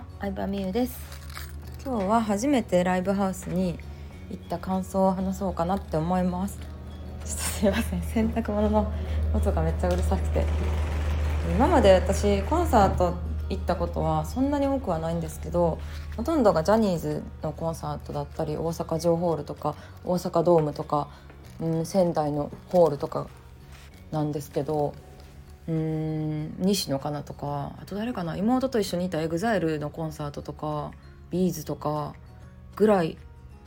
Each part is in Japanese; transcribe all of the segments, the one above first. は、相葉美優です。今日は初めてライブハウスに行った感想を話そうかなって思います。ちょっとすいません、洗濯物の音がめっちゃうるさくて。今まで私コンサート行ったことはそんなに多くはないんですけど、ほとんどがジャニーズのコンサートだったり、大阪城ホールとか大阪ドームとか、仙台のホールとかなんですけど、西野かなとか、あと誰かな、妹と一緒にいた EXILE のコンサートとか B'z とかぐらい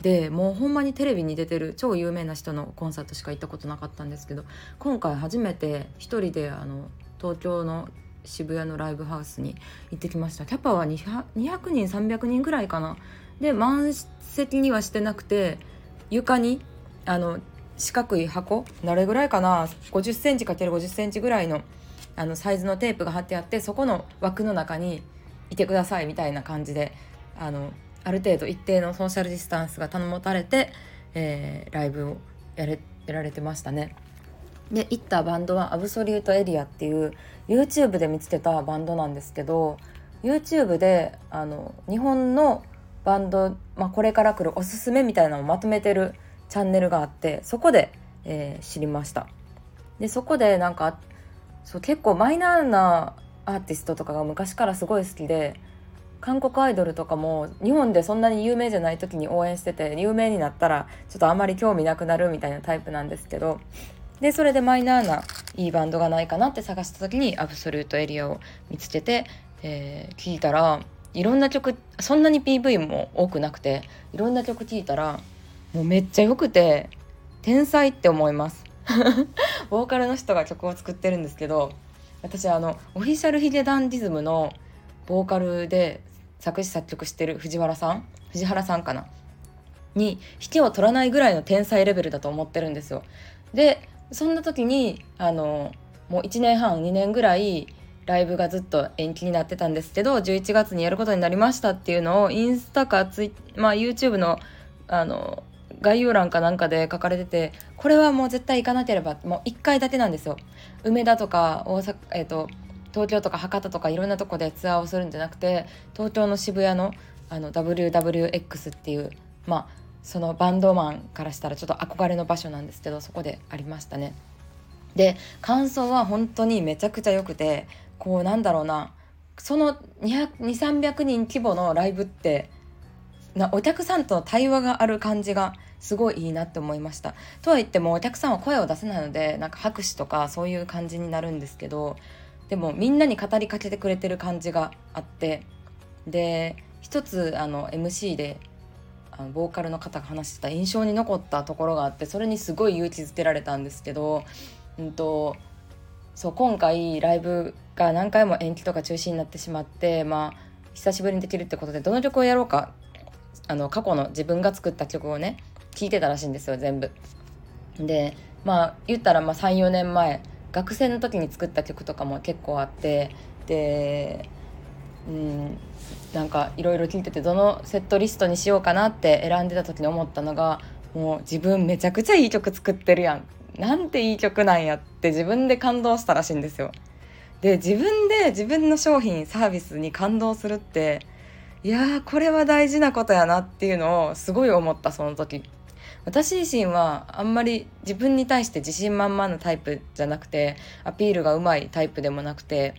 で、もうほんまにテレビに出てる超有名な人のコンサートしか行ったことなかったんですけど、今回初めて一人で東京の渋谷のライブハウスに行ってきました。キャパは200人300人ぐらいかな。で、満席にはしてなくて、床に四角い箱、どれぐらいかな、50センチ ×50 センチぐらいのサイズのテープが貼ってあって、そこの枠の中にいてくださいみたいな感じで、ある程度一定のソーシャルディスタンスが保たれて、ライブをやられてましたね。で、行ったバンドはabsolute areaっていう YouTube で見つけたバンドなんですけど、 YouTube で日本のバンド、これから来るおすすめみたいなのをまとめてるチャンネルがあって、そこで、知りました。で、そこでなんかそう、結構マイナーなアーティストとかが昔からすごい好きで、韓国アイドルとかも日本でそんなに有名じゃない時に応援してて、有名になったらちょっとあまり興味なくなるみたいなタイプなんですけど、でそれでマイナーないいバンドがないかなって探した時にabsolute areaを見つけて、聴いたら、いろんな曲、そんなに PV も多くなくて、いろんな曲聴いたらもうめっちゃ良くて、天才って思いますボーカルの人が曲を作ってるんですけど、私オフィシャルヒゲダンディズムのボーカルで作詞作曲してる藤原さんかなに引けを取らないぐらいの天才レベルだと思ってるんですよ。で、そんな時にもう1年半2年ぐらいライブがずっと延期になってたんですけど、11月にやることになりましたっていうのをインスタかYouTube の概要欄かなんかで書かれてて、これはもう絶対行かなければ、もう1回だけなんですよ。梅田とか大阪、東京とか博多とかいろんなとこでツアーをするんじゃなくて、東京の渋谷の、WWX っていう、そのバンドマンからしたらちょっと憧れの場所なんですけど、そこでありましたね。で、感想は本当にめちゃくちゃ良くて、こうなんだろうな、その200、300人規模のライブってお客さんとの対話がある感じがすごいいいなって思いました。とは言ってもお客さんは声を出せないので、なんか拍手とかそういう感じになるんですけど、でもみんなに語りかけてくれてる感じがあって、で一つMC でボーカルの方が話してた印象に残ったところがあって、それにすごい勇気づけられたんですけど、そう、今回ライブが何回も延期とか中止になってしまって、久しぶりにできるってことで、どの曲をやろうか、過去の自分が作った曲をね、聴いてたらしいんですよ、全部。で、言ったら3、4年前、学生の時に作った曲とかも結構あって、で、なんかいろいろ聴いてて、どのセットリストにしようかなって選んでた時に思ったのが、もう自分めちゃくちゃいい曲作ってるやん、なんていい曲なんやって自分で感動したらしいんですよ。で、自分で自分の商品サービスに感動するって、いやこれは大事なことやなっていうのをすごい思った。その時私自身はあんまり自分に対して自信満々なタイプじゃなくて、アピールがうまいタイプでもなくて、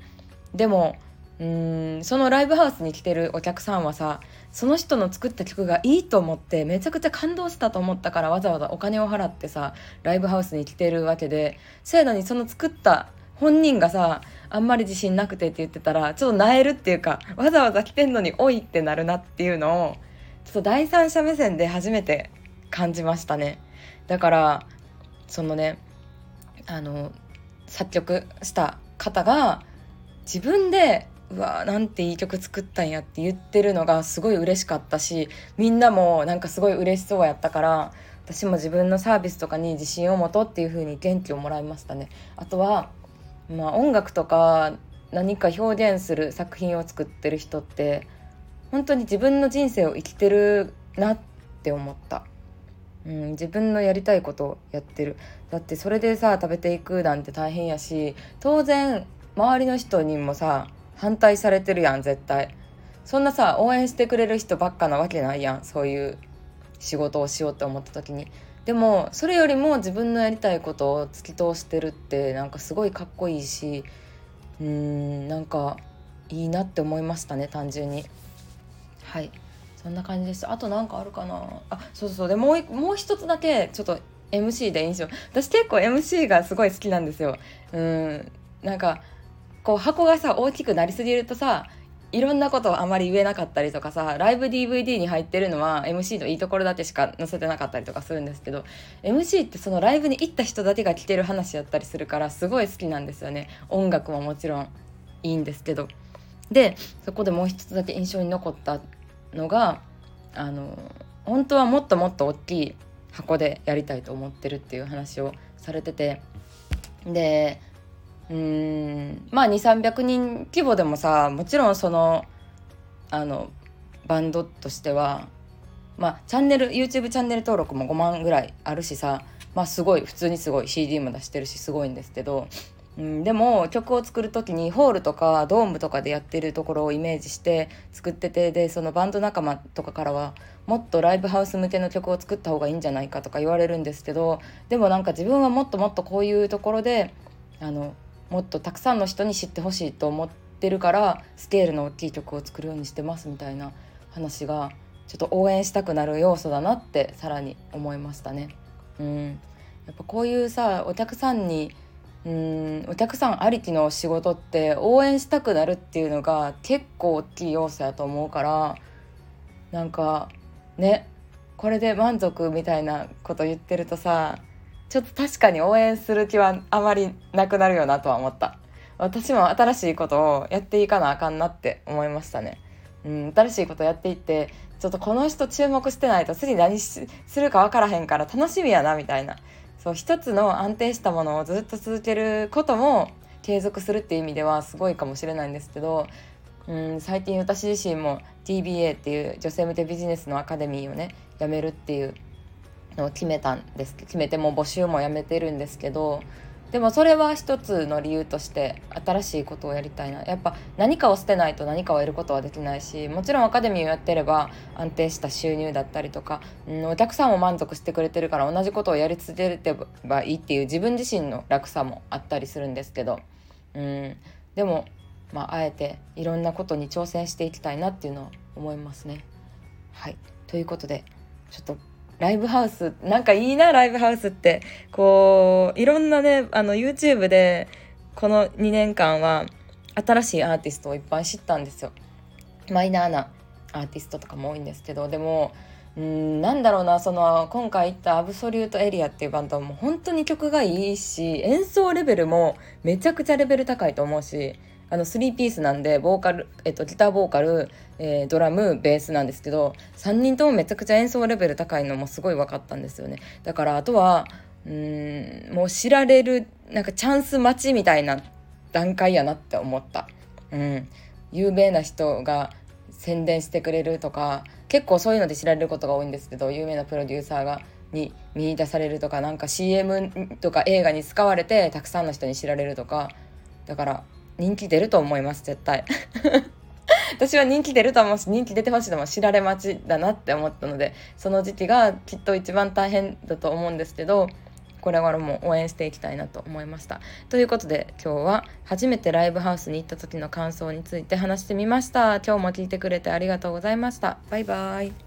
でもそのライブハウスに来てるお客さんはさ、その人の作った曲がいいと思ってめちゃくちゃ感動したと思ったから、わざわざお金を払ってさライブハウスに来てるわけで、そういうのにその作った本人がさ、あんまり自信なくてって言ってたら、ちょっと萎えるっていうか、わざわざ来てんのにおいってなるなっていうのを、ちょっと第三者目線で初めて感じましたね。だからそのね、作曲した方が自分でうわーなんていい曲作ったんやって言ってるのがすごい嬉しかったし、みんなもなんかすごい嬉しそうやったから、私も自分のサービスとかに自信を持とうっていう風に元気をもらいましたね。あとは、音楽とか何か表現する作品を作ってる人って本当に自分の人生を生きてるなって思った、自分のやりたいことをやってる。だってそれでさ食べていくなんて大変やし、当然周りの人にもさ反対されてるやん絶対。そんなさ応援してくれる人ばっかなわけないやん、そういう仕事をしようって思った時に。でもそれよりも自分のやりたいことを突き通してるってなんかすごいかっこいいし、なんかいいなって思いましたね、単純に。はい、そんな感じです。あとなんかあるかなあ、そうそう。でもう一つだけちょっと MC で印象、私結構 MC がすごい好きなんですよ。なんかこう箱がさ大きくなりすぎるとさ、いろんなことをあまり言えなかったりとかさ、ライブ DVD に入ってるのは MC のいいところだけしか載せてなかったりとかするんですけど、 MC ってそのライブに行った人だけが聞ける話やったりするからすごい好きなんですよね。音楽ももちろんいいんですけど。でそこでもう一つだけ印象に残ったのが、本当はもっともっと大きい箱でやりたいと思ってるっていう話をされてて、でまあ 2,300 人規模でもさ、もちろんそのバンドとしては、まあ、チャンネル YouTube チャンネル登録も5万ぐらいあるしさ、まあすごい普通にすごい CD も出してるしすごいんですけど、でも曲を作る時にホールとかドームとかでやってるところをイメージして作ってて、でそのバンド仲間とかからはもっとライブハウス向けの曲を作った方がいいんじゃないかとか言われるんですけど、でもなんか自分はもっともっとこういうところでもっとたくさんの人に知ってほしいと思ってるからスケールの大きい曲を作るようにしてますみたいな話がちょっと応援したくなる要素だなってさらに思いましたね。やっぱこういうさお客さんにお客さんありきの仕事って応援したくなるっていうのが結構大きい要素やと思うから、なんかねこれで満足みたいなこと言ってるとさ、ちょっと確かに応援する気はあまりなくなるよなとは思った。私も新しいことをやっていかなあかんなって思いましたね。新しいことやっていってちょっとこの人注目してないと次何するか分からへんから楽しみやなみたいな、そう一つの安定したものをずっと続けることも継続するっていう意味ではすごいかもしれないんですけど、最近私自身も TBA っていう女性向けビジネスのアカデミーをね辞めるっていうのを決めても募集もやめてるんですけど、でもそれは一つの理由として新しいことをやりたいな。やっぱ何かを捨てないと何かを得ることはできないし、もちろんアカデミーをやってれば安定した収入だったりとか、お客さんも満足してくれてるから同じことをやり続ければいいっていう自分自身の楽さもあったりするんですけど、でも、まあ、あえていろんなことに挑戦していきたいなっていうのは思いますね。はい、ということでちょっとライブハウスなんかいいな。ライブハウスってこういろんなねYouTube でこの2年間は新しいアーティストをいっぱい知ったんですよ。マイナーなアーティストとかも多いんですけど、でもなんだろうな、その今回行ったabsolute areaっていうバンドも本当に曲がいいし演奏レベルもめちゃくちゃレベル高いと思うし、3ピースなんでボーカル、ギターボーカル、ドラムベースなんですけど、3人ともめちゃくちゃ演奏レベル高いのもすごい分かったんですよね。だからあとはもう知られるなんかチャンス待ちみたいな段階やなって思った。有名な人が宣伝してくれるとか、結構そういうので知られることが多いんですけど、有名なプロデューサーがに見出されるとか、なんか CM とか映画に使われてたくさんの人に知られるとか、だから人気出ると思います絶対私は人気出ると思うし、人気出てほしいのも知られ待ちだなって思ったので、その時期がきっと一番大変だと思うんですけど、これからも応援していきたいなと思いました。ということで今日は初めてライブハウスに行った時の感想について話してみました。今日も聞いてくれてありがとうございました。バイバイ。